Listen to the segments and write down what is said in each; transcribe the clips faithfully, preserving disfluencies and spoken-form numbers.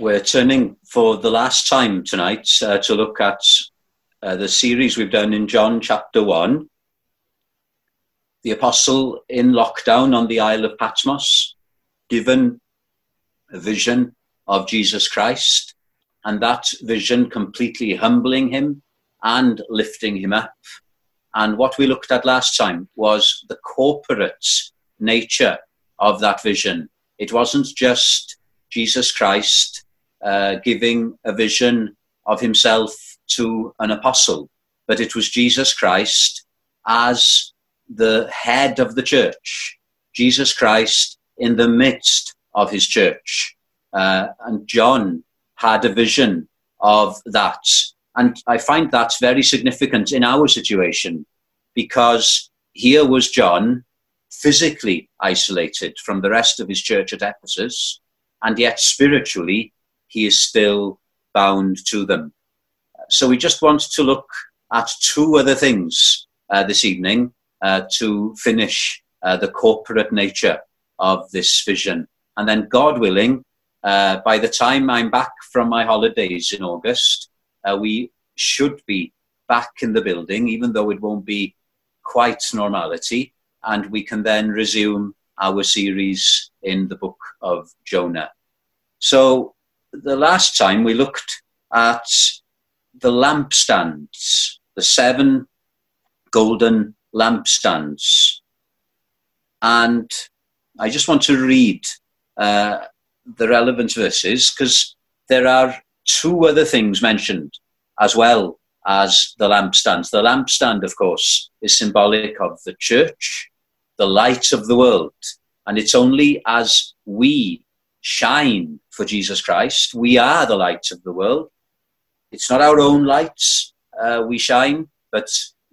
We're turning for the last time tonight uh, to look at uh, the series we've done in John chapter one. The apostle in lockdown on the Isle of Patmos, given a vision of Jesus Christ, and that vision completely humbling him and lifting him up. And what we looked at last time was the corporate nature of that vision. It wasn't just Jesus Christ uh, giving a vision of himself to an apostle, but it was Jesus Christ as the head of the church, Jesus Christ in the midst of his church. Uh, and John had a vision of that. And I find that very significant in our situation, because here was John physically isolated from the rest of his church at Ephesus, and yet spiritually he is still bound to them. So we just want to look at two other things uh, this evening uh, to finish uh, the corporate nature of this vision. And then, God willing, uh, by the time I'm back from my holidays in August, uh, we should be back in the building, even though it won't be quite normality, and we can then resume our series in the book of Jonah. So the last time we looked at the lampstands, the seven golden lampstands. And I just want to read uh, the relevant verses, because there are two other things mentioned as well as the lampstands. The lampstand, of course, is symbolic of the church, the light of the world. And it's only as we shine for Jesus Christ, we are the light of the world. It's not our own lights uh, we shine, but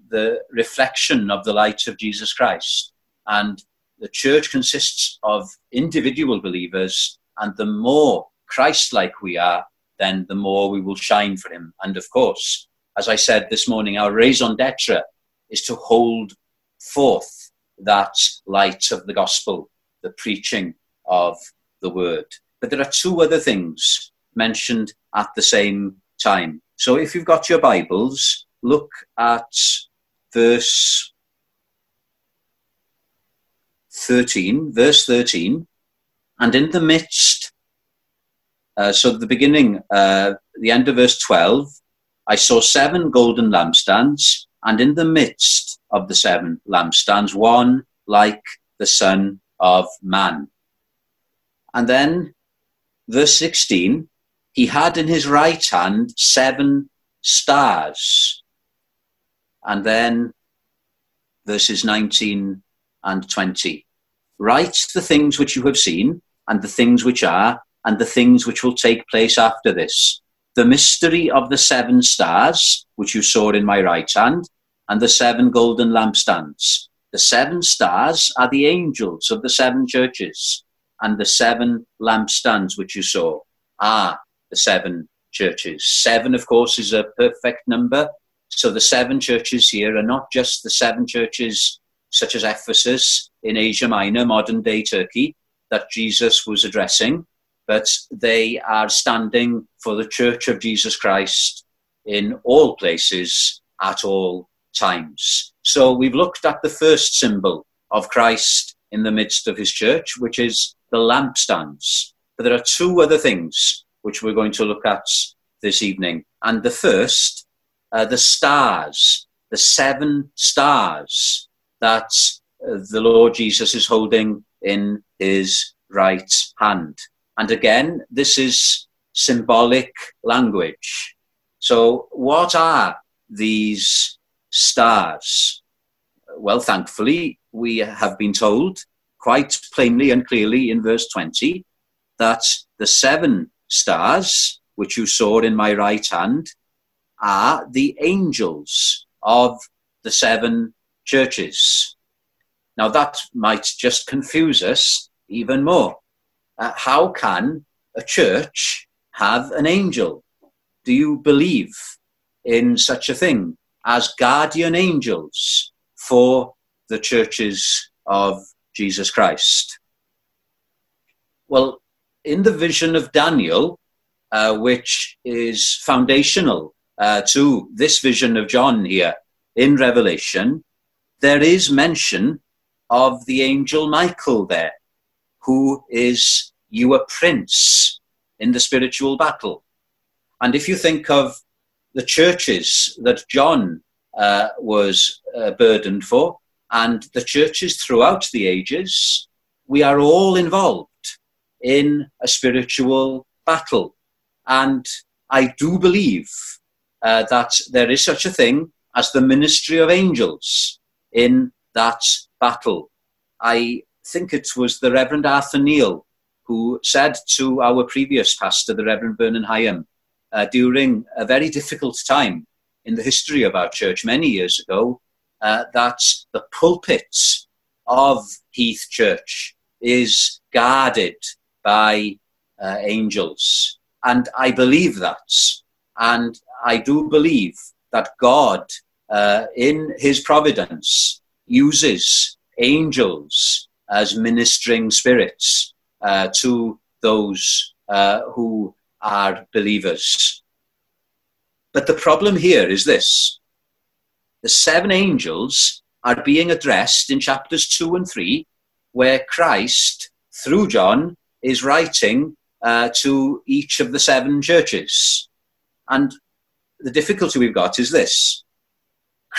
the reflection of the light of Jesus Christ. And the church consists of individual believers, and the more Christ-like we are, then the more we will shine for him. And of course, as I said this morning, our raison d'etre is to hold forth that light of the gospel, the preaching of the word. But there are two other things mentioned at the same time. So if you've got your Bibles, look at verse thirteen, verse thirteen, and in the midst, uh, so the beginning, uh, the end of verse twelve, I saw seven golden lampstands, and in the midst of the seven lampstands, one like the Son of Man. And then, verse sixteen, he had in his right hand seven stars. And then, verses nineteen and twenty, write the things which you have seen, and the things which are, and the things which will take place after this. The mystery of the seven stars, which you saw in my right hand, and the seven golden lampstands. The seven stars are the angels of the seven churches, and the seven lampstands which you saw are the seven churches. Seven, of course, is a perfect number, so the seven churches here are not just the seven churches such as Ephesus in Asia Minor, modern-day Turkey, that Jesus was addressing, but they are standing for the Church of Jesus Christ in all places at all times. So we've looked at the first symbol of Christ in the midst of his church, which is the lampstands. But there are two other things which we're going to look at this evening. And the first, uh, the stars, the seven stars that uh, the Lord Jesus is holding in his right hand. And again, this is symbolic language. So what are these stars? Well, thankfully, we have been told quite plainly and clearly in verse twenty that the seven stars which you saw in my right hand are the angels of the seven churches. Now, that might just confuse us even more. Uh, how can a church have an angel? Do you believe in such a thing as guardian angels for the churches of Jesus Christ? Well, in the vision of Daniel, uh, which is foundational uh, to this vision of John here in Revelation, there is mention of the angel Michael there, who is you a prince in the spiritual battle. And if you think of the churches that John uh, was uh, burdened for, and the churches throughout the ages, we are all involved in a spiritual battle. And I do believe uh, that there is such a thing as the ministry of angels in that battle. I think it was the Reverend Arthur Neal who said to our previous pastor, the Reverend Vernon Hyam, uh, during a very difficult time in the history of our church many years ago, uh, that the pulpit of Heath Church is guarded by uh, angels. And I believe that. And I do believe that God, uh, in his providence, uses angels as ministering spirits Uh, to those uh, who are believers. But the problem here is this. The seven angels are being addressed in chapters two and three, where Christ, through John, is writing uh, to each of the seven churches. And the difficulty we've got is this.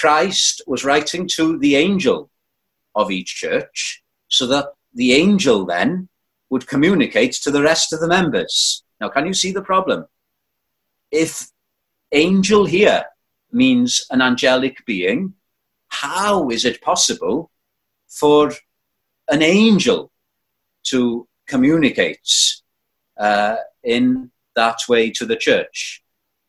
Christ was writing to the angel of each church, so that the angel then would communicate to the rest of the members. Now, can you see the problem? If angel here means an angelic being, how is it possible for an angel to communicate uh, in that way to the church?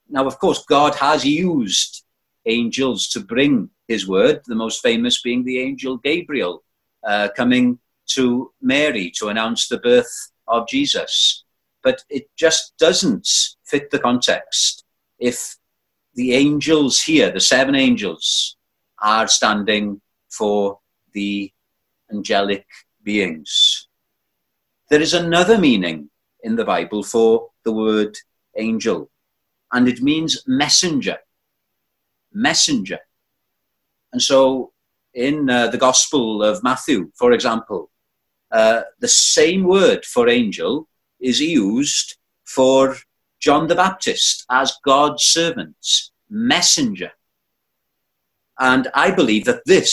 Now, of course, God has used angels to bring his word, the most famous being the angel Gabriel uh, coming to Mary to announce the birth of Jesus. But it just doesn't fit the context if the angels here, the seven angels, are standing for the angelic beings. There is another meaning in the Bible for the word angel, and it means messenger. Messenger. And so in uh, the Gospel of Matthew, for example, Uh, the same word for angel is used for John the Baptist as God's servant, messenger. And I believe that this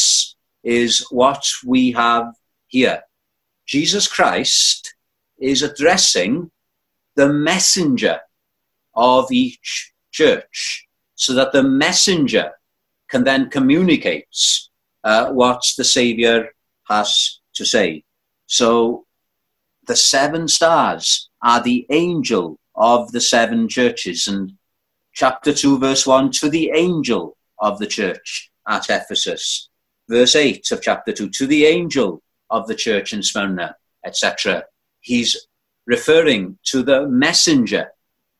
is what we have here. Jesus Christ is addressing the messenger of each church, so that the messenger can then communicate uh, what the Saviour has to say. So the seven stars are the angel of the seven churches. And chapter two, verse one, to the angel of the church at Ephesus. Verse eight of chapter two, to the angel of the church in Smyrna, et cetera. He's referring to the messenger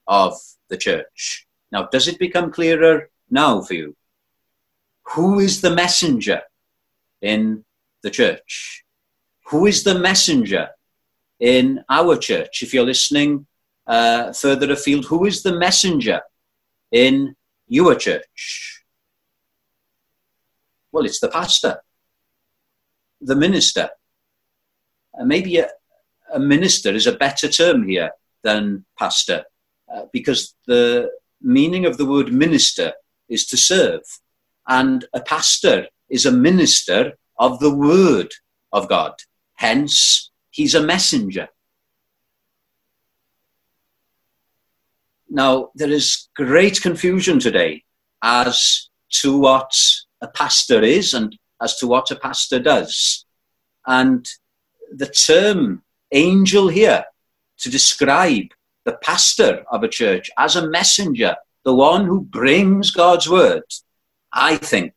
of the church. Now, does it become clearer now for you? Who is the messenger in the church? Who is the messenger in our church? If you're listening uh, further afield, who is the messenger in your church? Well, it's the pastor, the minister. Uh, maybe a, a minister is a better term here than pastor, uh, because the meaning of the word minister is to serve. And a pastor is a minister of the word of God. Hence, he's a messenger. Now, there is great confusion today as to what a pastor is and as to what a pastor does. And the term angel here to describe the pastor of a church as a messenger, the one who brings God's word, I think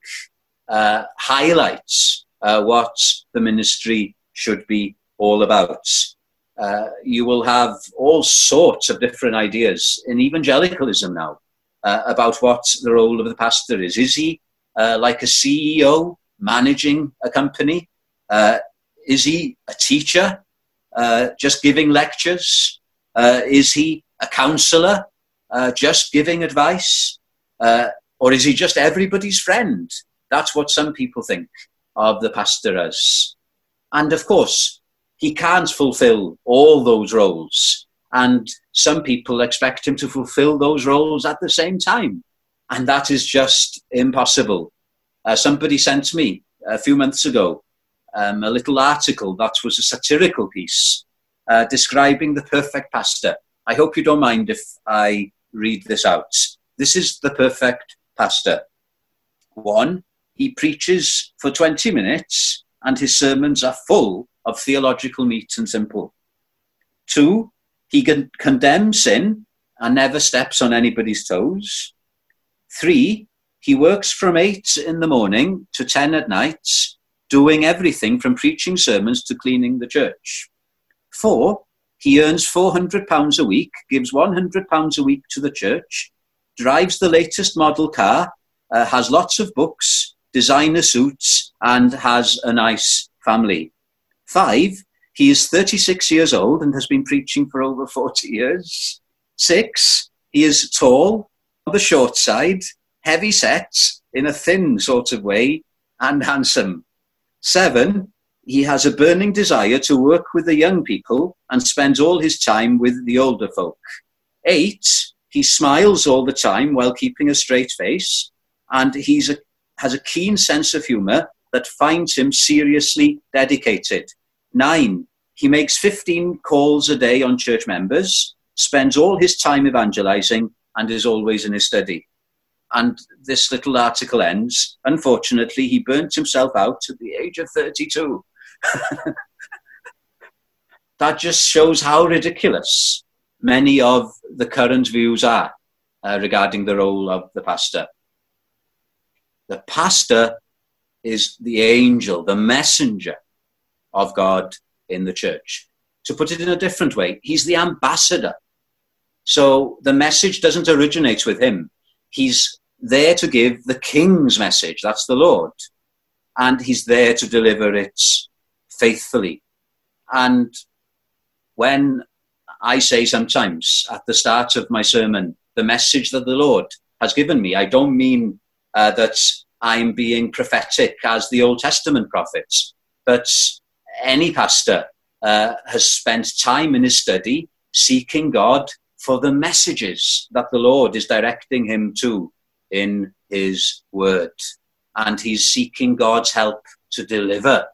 uh, highlights uh, what the ministry should be all about. Uh, you will have all sorts of different ideas in evangelicalism now uh, about what the role of the pastor is. Is he uh, like a C E O managing a company? Uh, is he a teacher uh, just giving lectures? Uh, is he a counsellor, uh, just giving advice? Uh, or is he just everybody's friend? That's what some people think of the pastor as. And of course, he can't fulfill all those roles. And some people expect him to fulfill those roles at the same time. And that is just impossible. Uh, somebody sent me a few months ago um, a little article that was a satirical piece uh, describing the perfect pastor. I hope you don't mind if I read this out. This is the perfect pastor. One, he preaches for twenty minutes and his sermons are full of theological meat and simple. Two, he con- condemns sin and never steps on anybody's toes. Three, he works from eight in the morning to ten at night, doing everything from preaching sermons to cleaning the church. Four, he earns four hundred pounds a week, gives one hundred pounds a week to the church, drives the latest model car, uh, has lots of books, designer suits, and has a nice family. Five, he is thirty-six years old and has been preaching for over forty years. Six, he is tall, on the short side, heavy set, in a thin sort of way, and handsome. Seven, he has a burning desire to work with the young people and spends all his time with the older folk. Eight, he smiles all the time while keeping a straight face, and he's a, has a keen sense of humour that finds him seriously dedicated. Nine, he makes fifteen calls a day on church members, spends all his time evangelising, and is always in his study. And this little article ends. Unfortunately, he burnt himself out at the age of thirty-two. That just shows how ridiculous many of the current views are uh, regarding the role of the pastor. The pastor is the angel, the messenger of God in the church. To put it in a different way, he's the ambassador. So the message doesn't originate with him. He's there to give the king's message, that's the Lord, and he's there to deliver it faithfully. And when I say sometimes at the start of my sermon, the message that the Lord has given me, I don't mean uh, that I'm being prophetic as the Old Testament prophets, but any pastor uh, has spent time in his study seeking God for the messages that the Lord is directing him to in his word. And he's seeking God's help to deliver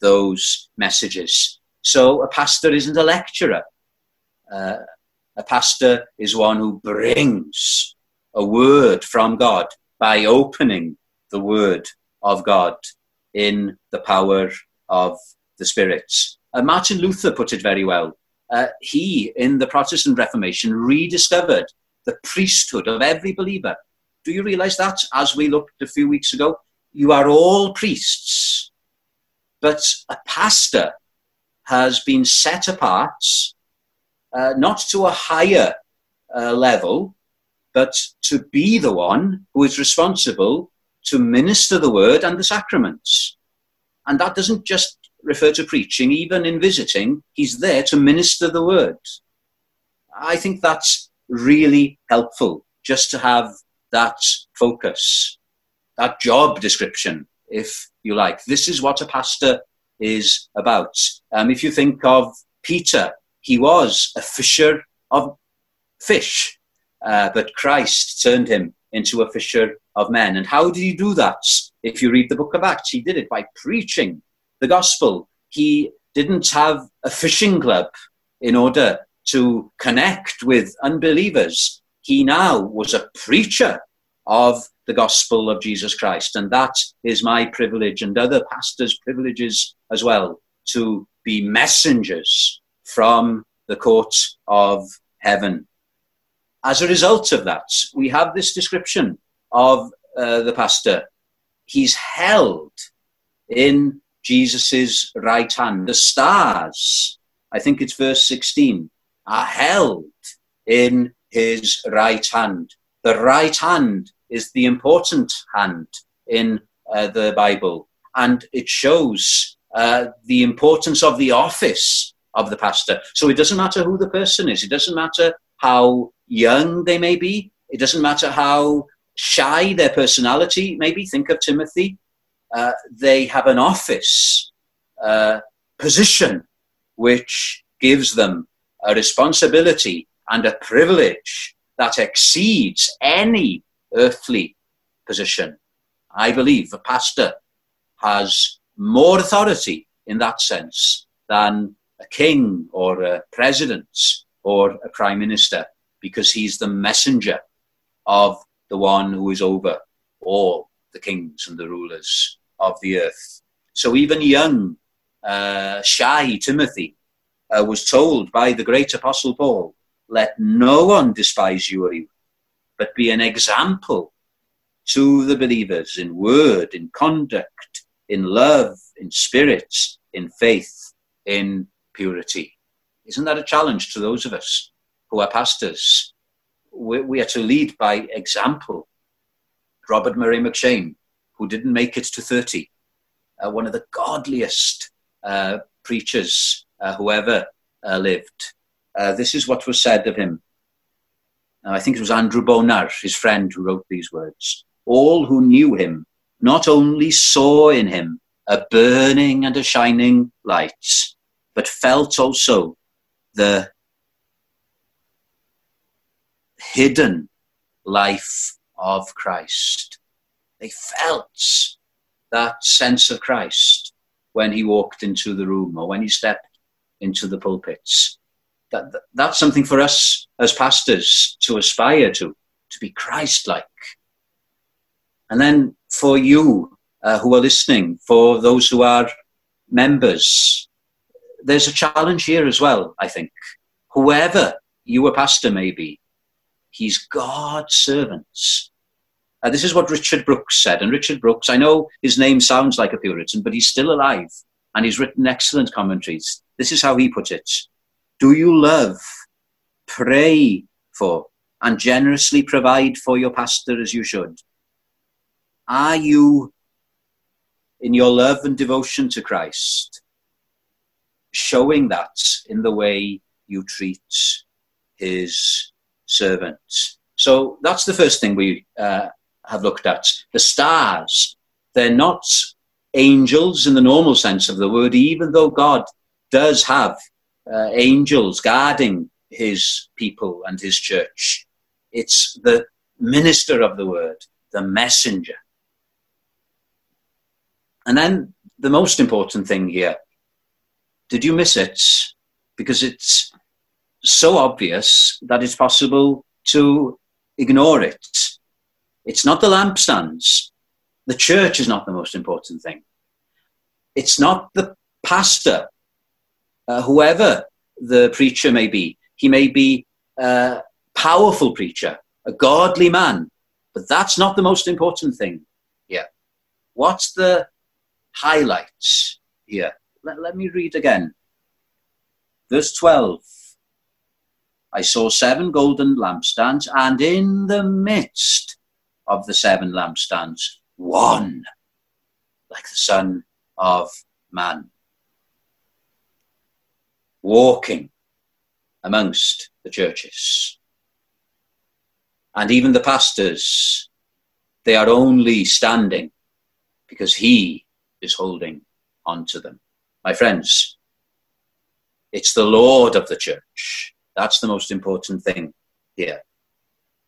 those messages. So a pastor isn't a lecturer. Uh, a pastor is one who brings a word from God by opening the word of God in the power of the Spirit. Uh, Martin Luther put it very well. Uh, he, in the Protestant Reformation, rediscovered the priesthood of every believer. Do you realise that? As we looked a few weeks ago, you are all priests, but a pastor has been set apart, uh, not to a higher uh, level, but to be the one who is responsible to minister the word and the sacraments. And that doesn't just refer to preaching, even in visiting, he's there to minister the word. I think that's really helpful, just to have that focus, that job description, if you like. This is what a pastor is about. Um, if you think of Peter, he was a fisher of fish, uh, but Christ turned him into a fisher of men. And how did he do that? If you read the book of Acts, he did it by preaching the gospel. He didn't have a fishing club in order to connect with unbelievers. He now was a preacher of the gospel of Jesus Christ. And that is my privilege and other pastors' privileges as well, to be messengers from the court of heaven. As a result of that, we have this description of uh, the pastor. He's held in Jesus' right hand. The stars, I think it's verse sixteen, are held in his right hand. The right hand is the important hand in uh, the Bible, and it shows uh, the importance of the office of the pastor. So it doesn't matter who the person is. It doesn't matter how young they may be. It doesn't matter how shy their personality may be. Think of Timothy. Uh, they have an office uh, position which gives them a responsibility and a privilege that exceeds any earthly position. I believe a pastor has more authority in that sense than a king or a president or a prime minister, because he's the messenger of the one who is over all the kings and the rulers of the earth. So even young, uh, shy Timothy uh, was told by the great Apostle Paul, let no one despise you or evil, but be an example to the believers in word, in conduct, in love, in spirit, in faith, in purity. Isn't that a challenge to those of us who are pastors? We, we are to lead by example. Robert Murray McShane, who didn't make it to thirty, uh, one of the godliest uh, preachers uh, who ever uh, lived. Uh, this is what was said of him. Uh, I think it was Andrew Bonar, his friend, who wrote these words. All who knew him not only saw in him a burning and a shining light, but felt also the hidden life of Christ. They felt that sense of Christ when he walked into the room or when he stepped into the pulpits. That, that, that's something for us as pastors to aspire to, to be Christ-like. And then for you uh, who are listening, for those who are members, there's a challenge here as well, I think. Whoever you a pastor may be, he's God's servants. Uh, this is what Richard Brooks said. And Richard Brooks, I know his name sounds like a Puritan, but he's still alive and he's written excellent commentaries. This is how he put it. Do you love, pray for, and generously provide for your pastor as you should? Are you, in your love and devotion to Christ, showing that in the way you treat his servants? So that's the first thing we uh, have looked at. The stars, they're not angels in the normal sense of the word, even though God does have Uh, angels guarding his people and his church. It's the minister of the word, the messenger. And then the most important thing here, did you miss it? Because it's so obvious that it's possible to ignore it. It's not the lampstands. The church is not the most important thing. It's not the pastor. Uh, whoever the preacher may be, he may be a powerful preacher, a godly man, but that's not the most important thing here. What's the highlights here? Let, let me read again. Verse twelve. I saw seven golden lampstands, and in the midst of the seven lampstands, one like the Son of Man, walking amongst the churches. And even the pastors, they are only standing because he is holding on to them. My friends, it's the Lord of the church. That's the most important thing here.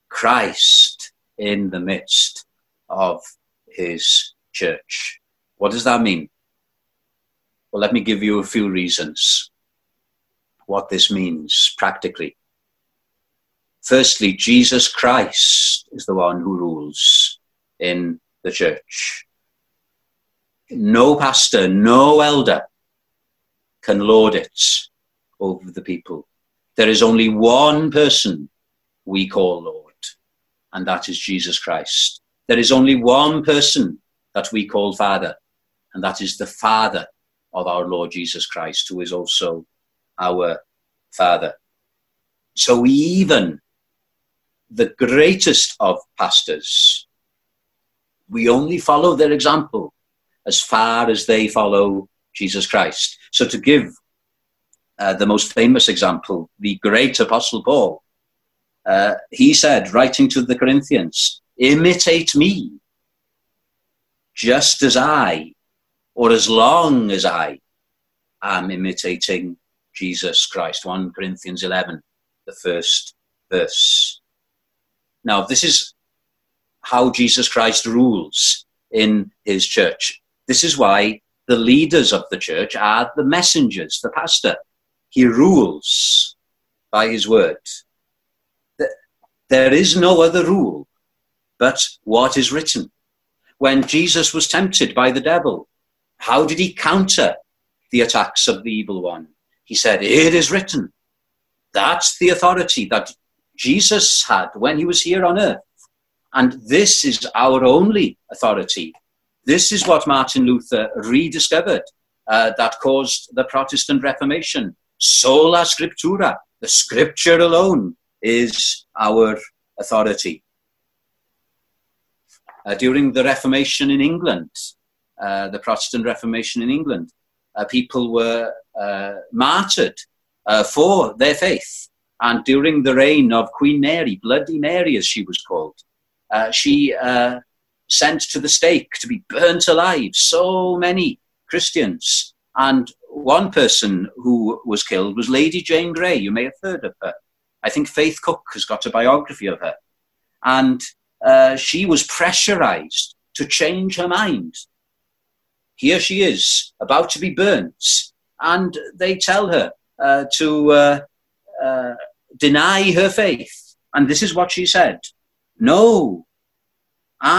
Christ in the midst of his church. What does that mean? Well, let me give you a few reasons what this means practically. Firstly, Jesus Christ is the one who rules in the church. No pastor, no elder can lord it over the people. There is only one person we call Lord, and that is Jesus Christ. There is only one person that we call Father, and that is the Father of our Lord Jesus Christ, who is also our Father. So even the greatest of pastors, we only follow their example as far as they follow Jesus Christ. So to give uh, the most famous example, the great Apostle Paul, Uh, he said, writing to the Corinthians, imitate me, just as I, or as long as I, am imitating Jesus Christ. First Corinthians eleven, the first verse. Now, this is how Jesus Christ rules in his church. This is why the leaders of the church are the messengers, the pastor. He rules by his word. There is no other rule but what is written. When Jesus was tempted by the devil, how did he counter the attacks of the evil one? He said, it is written. That's the authority that Jesus had when he was here on earth. And this is our only authority. This is what Martin Luther rediscovered uh, that caused the Protestant Reformation. Sola Scriptura, the scripture alone, is our authority. Uh, during the Reformation in England, uh, the Protestant Reformation in England, uh, people were uh, martyred uh, for their faith. And during the reign of Queen Mary, Bloody Mary as she was called, Uh, she uh, sent to the stake to be burnt alive so many Christians. And one person who was killed was Lady Jane Grey. You may have heard of her. I think Faith Cook has got a biography of her. And uh, she was pressurized to change her mind. Here she is, about to be burnt. And they tell her uh, to uh, uh, deny her faith. And this is what she said. No,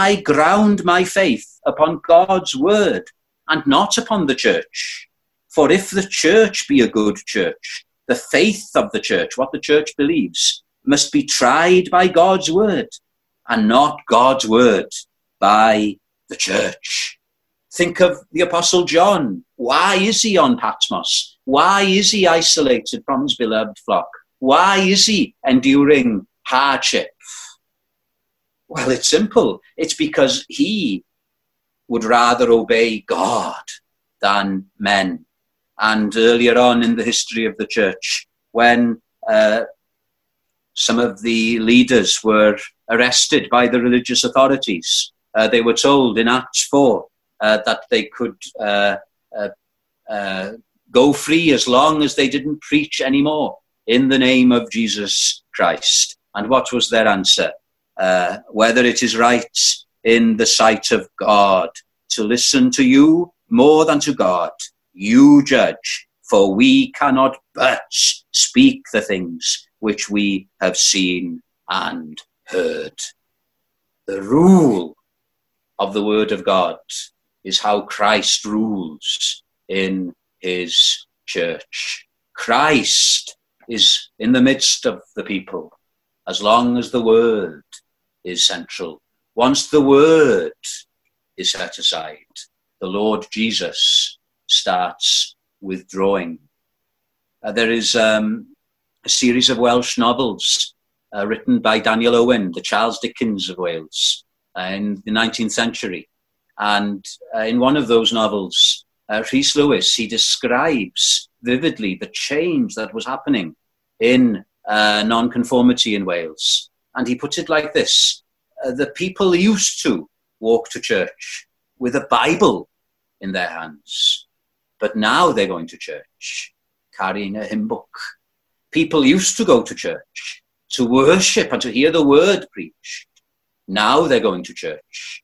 I ground my faith upon God's word and not upon the church. For if the church be a good church, the faith of the church, what the church believes, must be tried by God's word and not God's word by the church. Think of the Apostle John. Why is he on Patmos? Why is he isolated from his beloved flock? Why is he enduring hardship? Well, it's simple. It's because he would rather obey God than men. And earlier on in the history of the church, when uh, some of the leaders were arrested by the religious authorities, uh, they were told in Acts four uh, that they could uh, uh, uh, go free as long as they didn't preach anymore in the name of Jesus Christ. And what was their answer? Uh, whether it is right in the sight of God to listen to you more than to God, you judge, for we cannot but speak the things which we have seen and heard. The rule of the word of God is how Christ rules in his church. Christ is in the midst of the people as long as the word is central. Once the word is set aside, the Lord Jesus starts withdrawing. Uh, there is um, a series of Welsh novels uh, written by Daniel Owen, the Charles Dickens of Wales, uh, in the nineteenth century. And uh, in one of those novels, uh, Rhys Lewis, he describes vividly the change that was happening in uh, non-conformity in Wales. And he put it like this, uh, the people used to walk to church with a Bible in their hands, but now they're going to church carrying a hymn book. People used to go to church to worship and to hear the word preached. Now they're going to church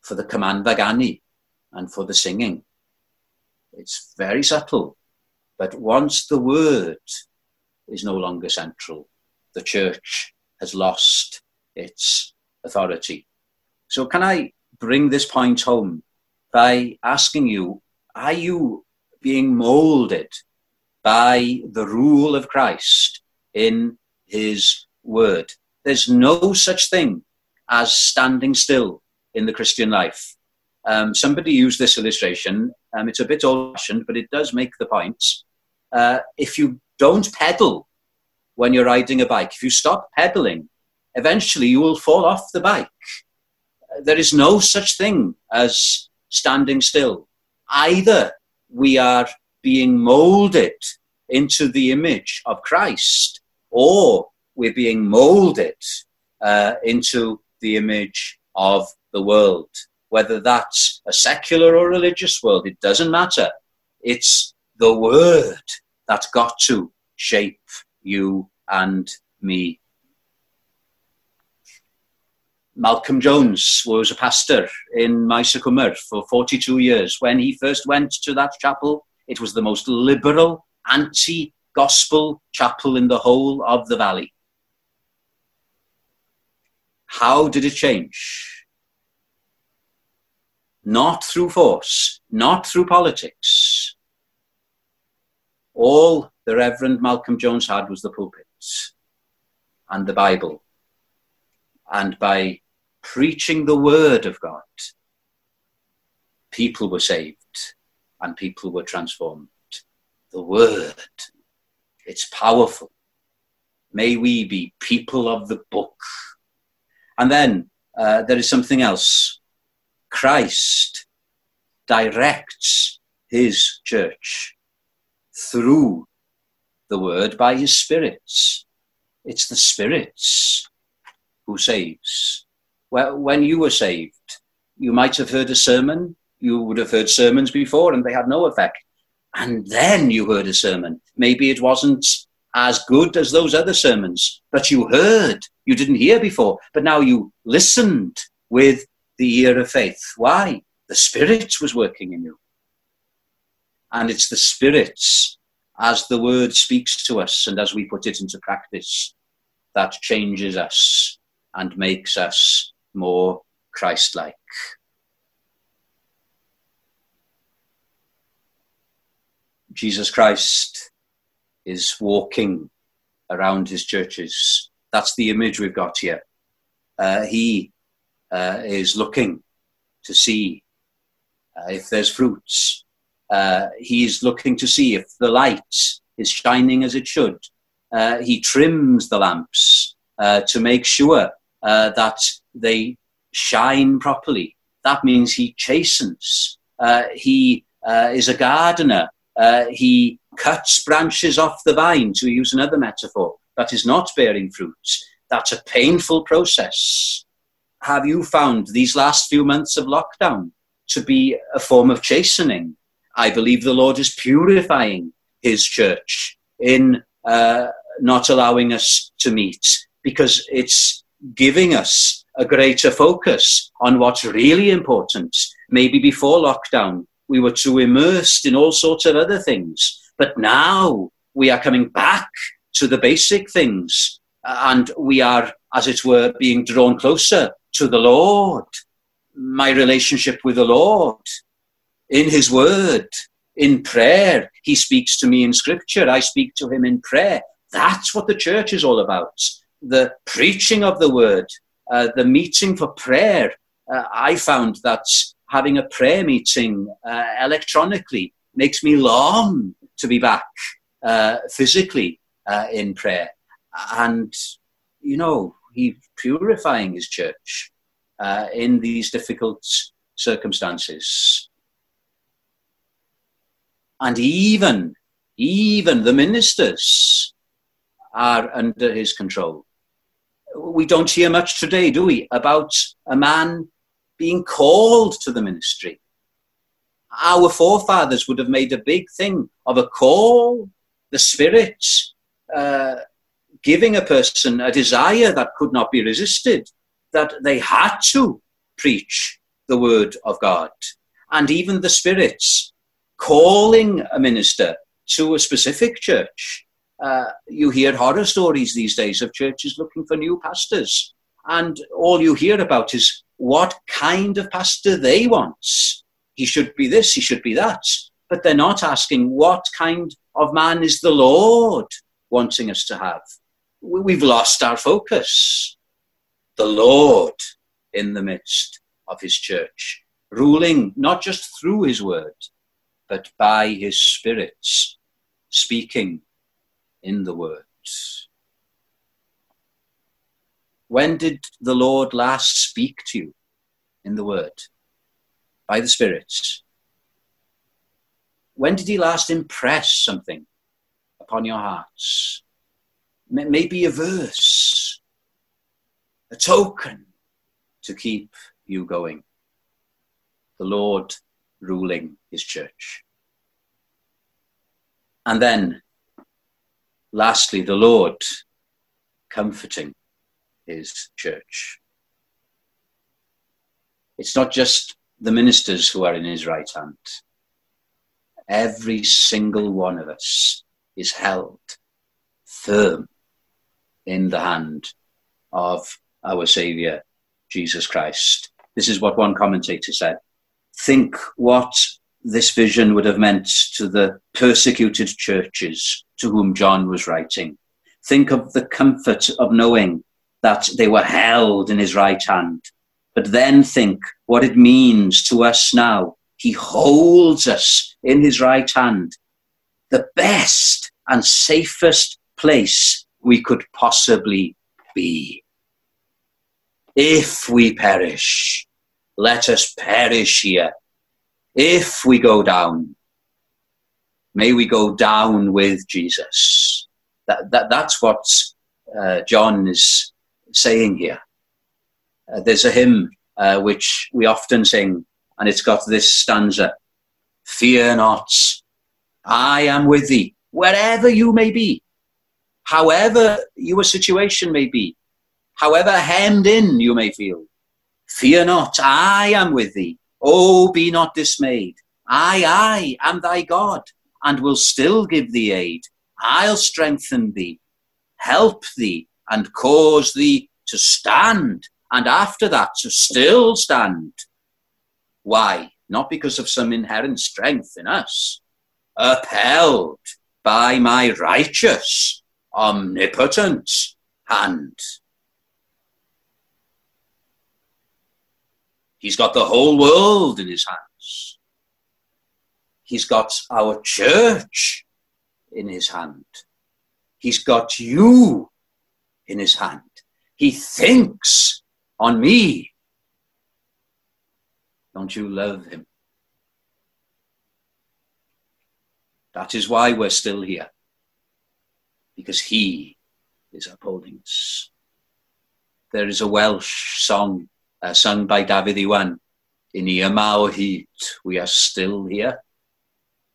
for the Kaman Bagani and for the singing. It's very subtle, but once the word is no longer central, the church has lost its authority. So can I bring this point home by asking you, are you being molded by the rule of Christ in his word? There's no such thing as standing still in the Christian life. Um, somebody used this illustration. Um, it's a bit old-fashioned, but it does make the point. Uh, if you don't pedal when you're riding a bike, if you stop pedaling, eventually you will fall off the bike. There is no such thing as standing still. Either we are being molded into the image of Christ, or we're being molded uh, into the image of the world. Whether that's a secular or religious world, it doesn't matter. It's the word that's got to shape you and me. Malcolm Jones was a pastor in Maesa for forty-two years. When he first went to that chapel, it was the most liberal, anti-gospel chapel in the whole of the valley. How did it change? Not through force, not through politics. All the Reverend Malcolm Jones had was the pulpit and the Bible. And by preaching the word of God, people were saved and people were transformed. The word, it's powerful. May we be people of the book. And then uh, there is something else. Christ directs his church through the word by his spirits. It's the spirits who saves. Well, when you were saved, you might have heard a sermon. You would have heard sermons before and they had no effect. And then you heard a sermon. Maybe it wasn't as good as those other sermons, but you heard. You didn't hear before, but now you listened with the ear of faith. Why? The Spirit was working in you. And it's the spirits, as the word speaks to us and as we put it into practice, that changes us and makes us more Christ-like. Jesus Christ is walking around his churches. That's the image we've got here. Uh, he uh, is looking to see uh, if there's fruits. Uh, he's looking to see if the light is shining as it should. Uh, he trims the lamps uh, to make sure uh, that they shine properly. That means he chastens. Uh, he uh, is a gardener. Uh, he cuts branches off the vine, to use another metaphor, that is not bearing fruit. That's a painful process. Have you found these last few months of lockdown to be a form of chastening? I believe the Lord is purifying his church in uh, not allowing us to meet, because it's giving us a greater focus on what's really important. Maybe before lockdown, we were too immersed in all sorts of other things. But now we are coming back to the basic things, and we are, as it were, being drawn closer to the Lord. My relationship with the Lord, in his word, in prayer. He speaks to me in scripture. I speak to him in prayer. That's what the church is all about. The preaching of the word, uh, the meeting for prayer. Uh, I found that having a prayer meeting uh, electronically makes me long to be back uh, physically uh, in prayer. And, you know, he's purifying his church uh, in these difficult circumstances. And even, even the ministers are under his control. We don't hear much today, do we, about a man being called to the ministry. Our forefathers would have made a big thing of a call, the Spirit uh, giving a person a desire that could not be resisted, that they had to preach the word of God. And even the Spirit's calling a minister to a specific church. Uh, you hear horror stories these days of churches looking for new pastors, and all you hear about is what kind of pastor they want. He should be this, he should be that. But they're not asking what kind of man is the Lord wanting us to have. We've lost our focus. The Lord in the midst of his church, ruling not just through his word, but by his spirits, speaking in the word. When did the Lord last speak to you in the word? By the spirits. When did he last impress something upon your hearts? maybe a verse, a token to keep you going. The Lord ruling his church. And then, lastly, the Lord comforting his church. It's not just the ministers who are in his right hand. Every single one of us is held firm in the hand of our Saviour, Jesus Christ. This is what one commentator said. Think what this vision would have meant to the persecuted churches to whom John was writing. Think of the comfort of knowing that they were held in his right hand. But then think what it means to us now. He holds us in his right hand, the best and safest place we could possibly be. If we perish, let us perish here. If we go down, may we go down with Jesus. That, that, that's what uh, John is saying here. Uh, there's a hymn uh, which we often sing, and it's got this stanza. Fear not, I am with thee, wherever you may be, however your situation may be, however hemmed in you may feel. Fear not, I am with thee. Oh, be not dismayed. I, I am thy God, and will still give thee aid. I'll strengthen thee, help thee, and cause thee to stand, and after that to still stand. Why? Not because of some inherent strength in us. Upheld by my righteous, omnipotent hand. He's got the whole world in his hands. He's got our church in his hand. He's got you in his hand. He thinks on me. Don't you love him? That is why we're still here. Because he is upholding us. There is a Welsh song Uh, sung by David Iwan, Yn y ma o hyd, we are still here.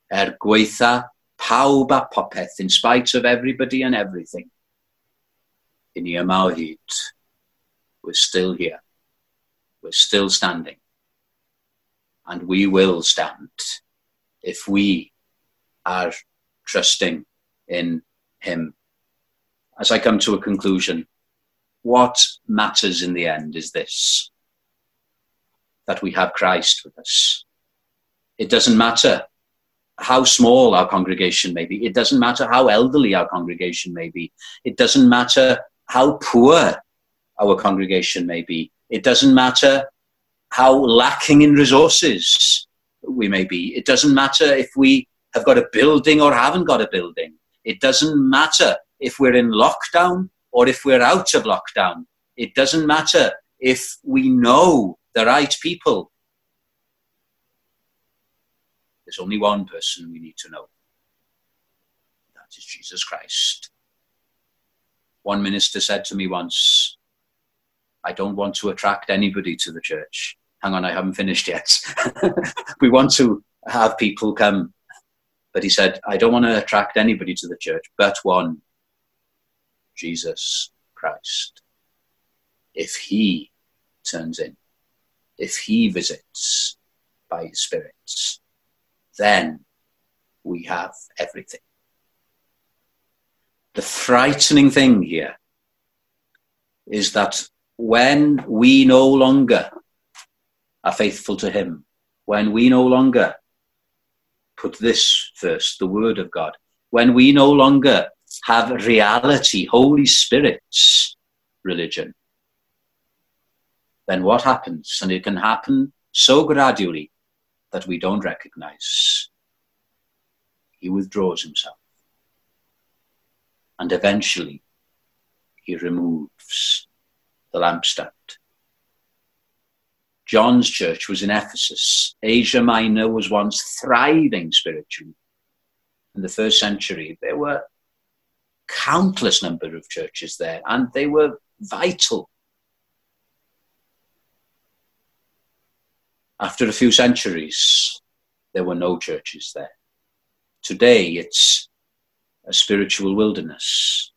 Er gweitha pawb a popeth, in spite of everybody and everything. Yn y ma o hyd, we're still here. We're still standing. And we will stand if we are trusting in him. As I come to a conclusion, what matters in the end is this. That we have Christ with us. It doesn't matter how small our congregation may be. It doesn't matter how elderly our congregation may be. It doesn't matter how poor our congregation may be. It doesn't matter how lacking in resources we may be. It doesn't matter if we have got a building or haven't got a building. It doesn't matter if we're in lockdown or if we're out of lockdown. It doesn't matter if we know the right people. There's only one person we need to know. That is Jesus Christ. One minister said to me once, I don't want to attract anybody to the church. Hang on, I haven't finished yet. We want to have people come. But he said, I don't want to attract anybody to the church, but one, Jesus Christ. If he turns in, if he visits by his spirits, then we have everything. The frightening thing here is that when we no longer are faithful to him, when we no longer put this first, the word of God, when we no longer have reality, Holy Spirit's religion, then what happens? And it can happen so gradually that we don't recognize. He withdraws himself. And eventually, he removes the lampstand. John's church was in Ephesus. Asia Minor was once thriving spiritually. In the first century, there were countless number of churches there, and they were vital. After a few centuries, there were no churches there. Today, it's a spiritual wilderness.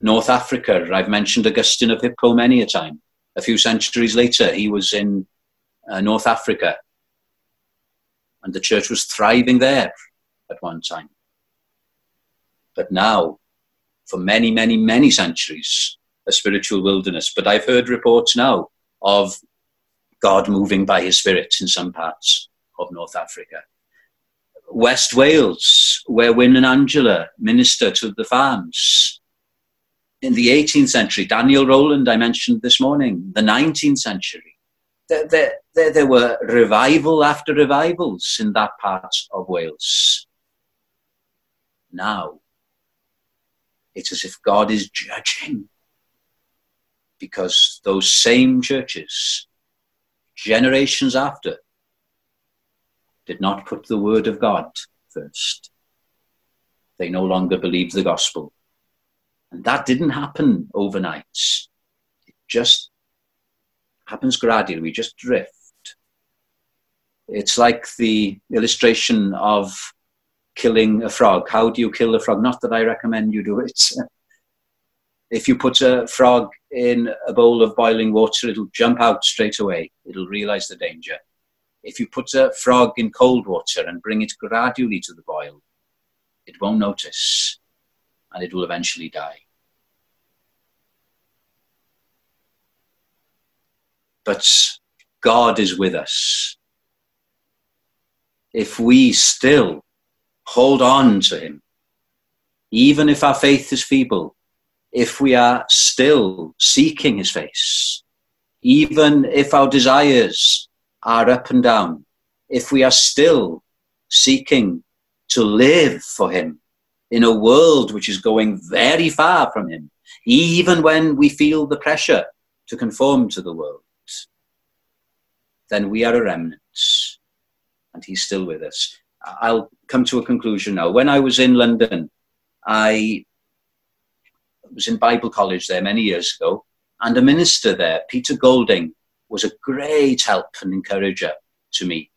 North Africa, I've mentioned Augustine of Hippo many a time. A few centuries later, he was in uh, North Africa, and the church was thriving there at one time. But now, for many, many, many centuries, a spiritual wilderness. But I've heard reports now of God moving by his Spirit in some parts of North Africa. West Wales, where Wyn and Angela minister to the farms. In the eighteenth century, Daniel Rowland, I mentioned this morning, the nineteenth century, there, there, there, there were revival after revivals in that part of Wales. Now, it's as if God is judging, because those same churches, generations after, did not put the word of God first. They no longer believed the gospel. And that didn't happen overnight. It just happens gradually. We just drift. It's like the illustration of killing a frog. How do you kill a frog? Not that I recommend you do it. If you put a frog in a bowl of boiling water, it'll jump out straight away. It'll realize the danger. If you put a frog in cold water and bring it gradually to the boil, it won't notice, and it will eventually die. But God is with us. If we still hold on to him, even if our faith is feeble, if we are still seeking his face, even if our desires are up and down, if we are still seeking to live for him in a world which is going very far from him, even when we feel the pressure to conform to the world, then we are a remnant, and he's still with us. I'll come to a conclusion now. When I was in London, I was in Bible college there many years ago, and a minister there, Peter Golding, was a great help and encourager to me.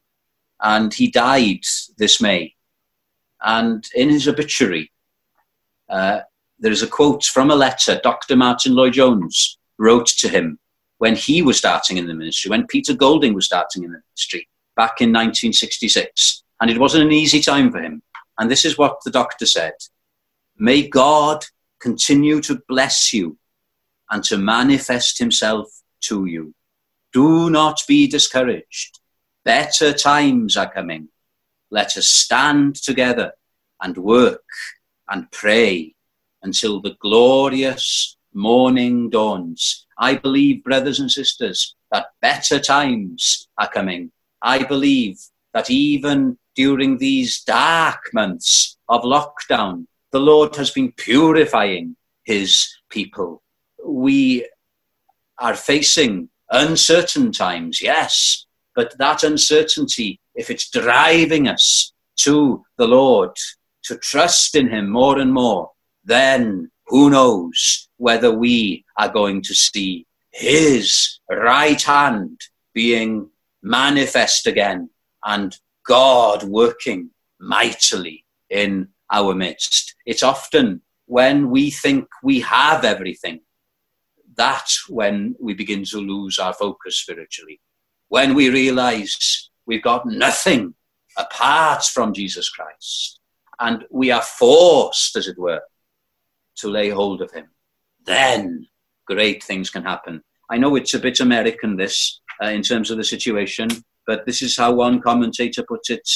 And he died this May. And in his obituary, uh, there is a quote from a letter Doctor Martin Lloyd-Jones wrote to him when he was starting in the ministry, when Peter Golding was starting in the ministry back in nineteen sixty-six. And it wasn't an easy time for him. And this is what the doctor said: "May God continue to bless you and to manifest himself to you. Do not be discouraged. Better times are coming. Let us stand together and work and pray until the glorious morning dawns." I believe, brothers and sisters, that better times are coming. I believe that even during these dark months of lockdown, the Lord has been purifying his people. We are facing uncertain times, yes, but that uncertainty, if it's driving us to the Lord, to trust in him more and more, then who knows whether we are going to see his right hand being manifest again and God working mightily in our midst. It's often when we think we have everything, that's when we begin to lose our focus spiritually. When we realize we've got nothing apart from Jesus Christ, and we are forced, as it were, to lay hold of him, then great things can happen. I know it's a bit American, this, uh, in terms of the situation, but this is how one commentator puts it.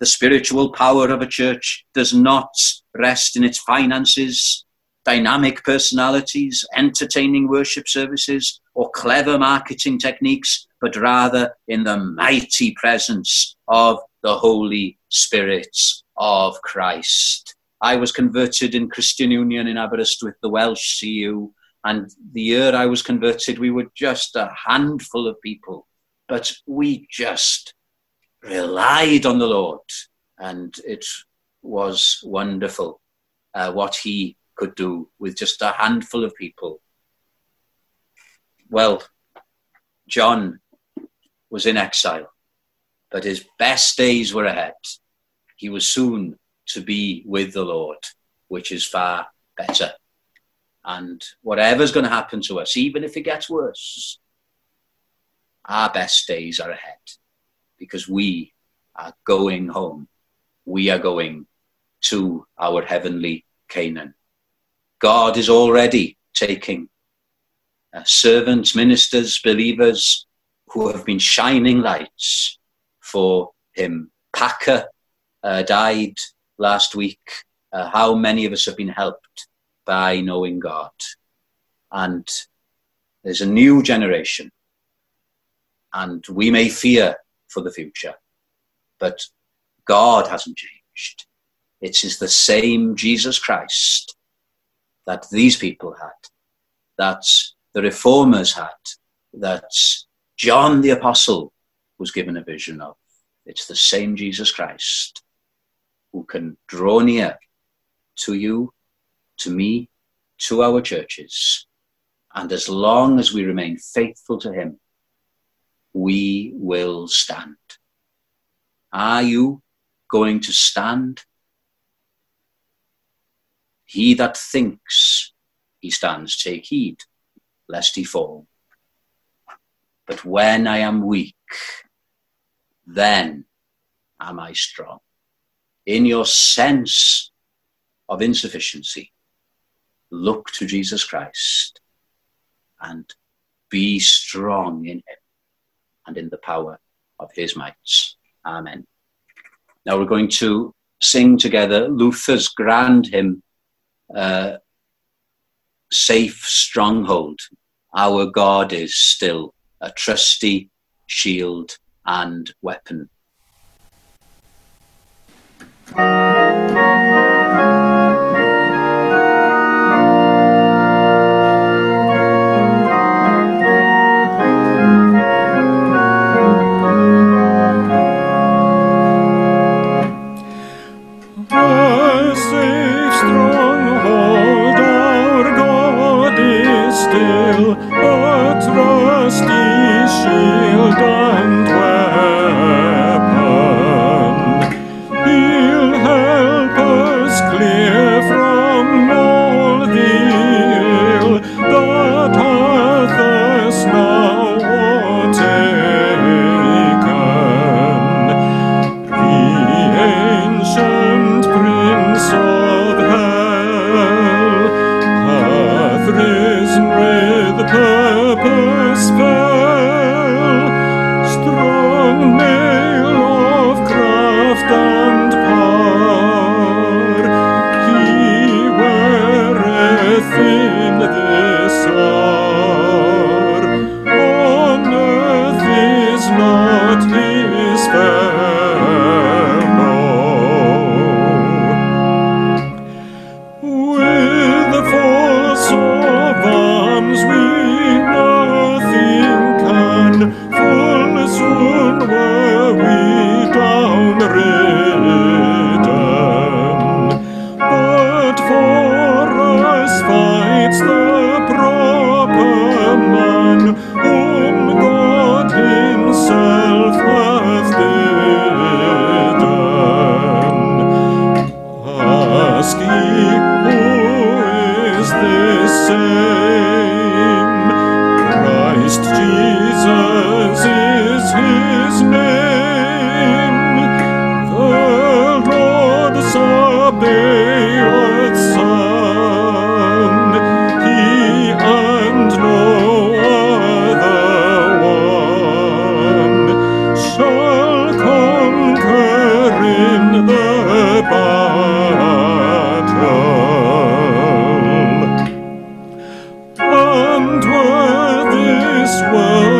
The spiritual power of a church does not rest in its finances, dynamic personalities, entertaining worship services, or clever marketing techniques, but rather in the mighty presence of the Holy Spirit of Christ. I was converted in Christian Union in Aberystwyth, the Welsh C U, and the year I was converted, we were just a handful of people, but we just relied on the Lord, and it was wonderful. uh, what he could do with just a handful of people. Well, John was in exile, but his best days were ahead. He was soon to be with the Lord, which is far better. And whatever's going to happen to us, even if it gets worse, our best days are ahead, because we are going home. We are going to our heavenly Canaan. God is already taking uh, servants, ministers, believers who have been shining lights for him. Packer uh, died last week. Uh, how many of us have been helped by knowing God? And there's a new generation, and we may fear for the future, but God hasn't changed. It is the same Jesus Christ that these people had, that the reformers had, that John the Apostle was given a vision of. It's the same Jesus Christ who can draw near to you, to me, to our churches. And as long as we remain faithful to him, we will stand. Are you going to stand? He that thinks he stands, take heed, lest he fall. But when I am weak, then am I strong. In your sense of insufficiency, look to Jesus Christ and be strong in him and in the power of his might. Amen. Now we're going to sing together Luther's grand hymn, uh, Safe Stronghold. Our God is still a trusty shield and weapon. World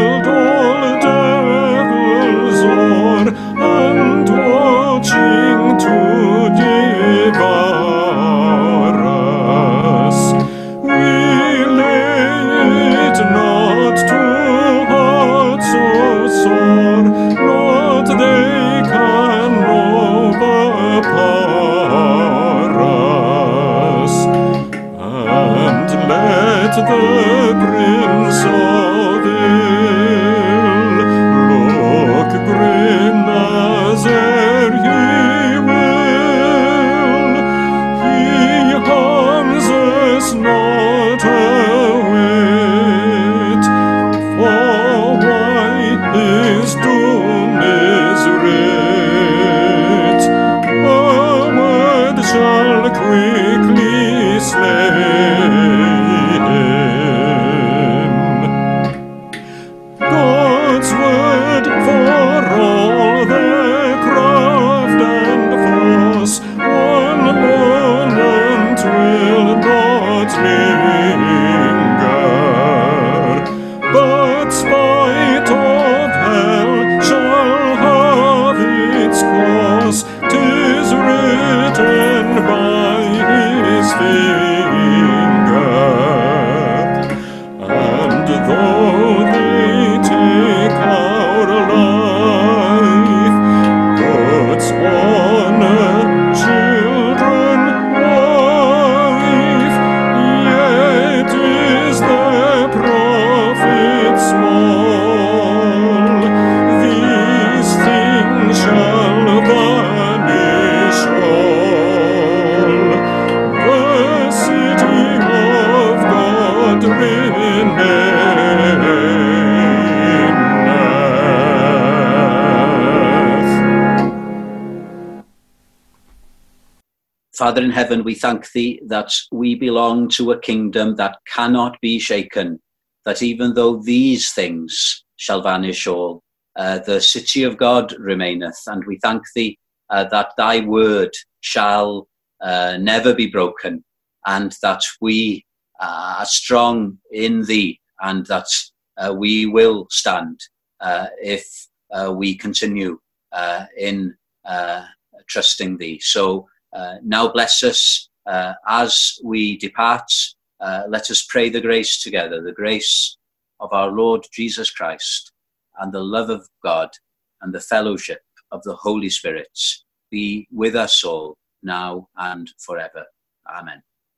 Father in heaven, we thank thee that we belong to a kingdom that cannot be shaken, that even though these things shall vanish all, uh, the city of God remaineth. And we thank thee uh, that thy word shall uh, never be broken, and that we uh, are strong in thee, and that uh, we will stand uh, if uh, we continue uh, in uh, trusting thee. So uh, now bless us uh, as we depart. Uh, let us pray the grace together, the grace of our Lord Jesus Christ, and the love of God, and the fellowship of the Holy Spirit be with us all, now and forever. Amen.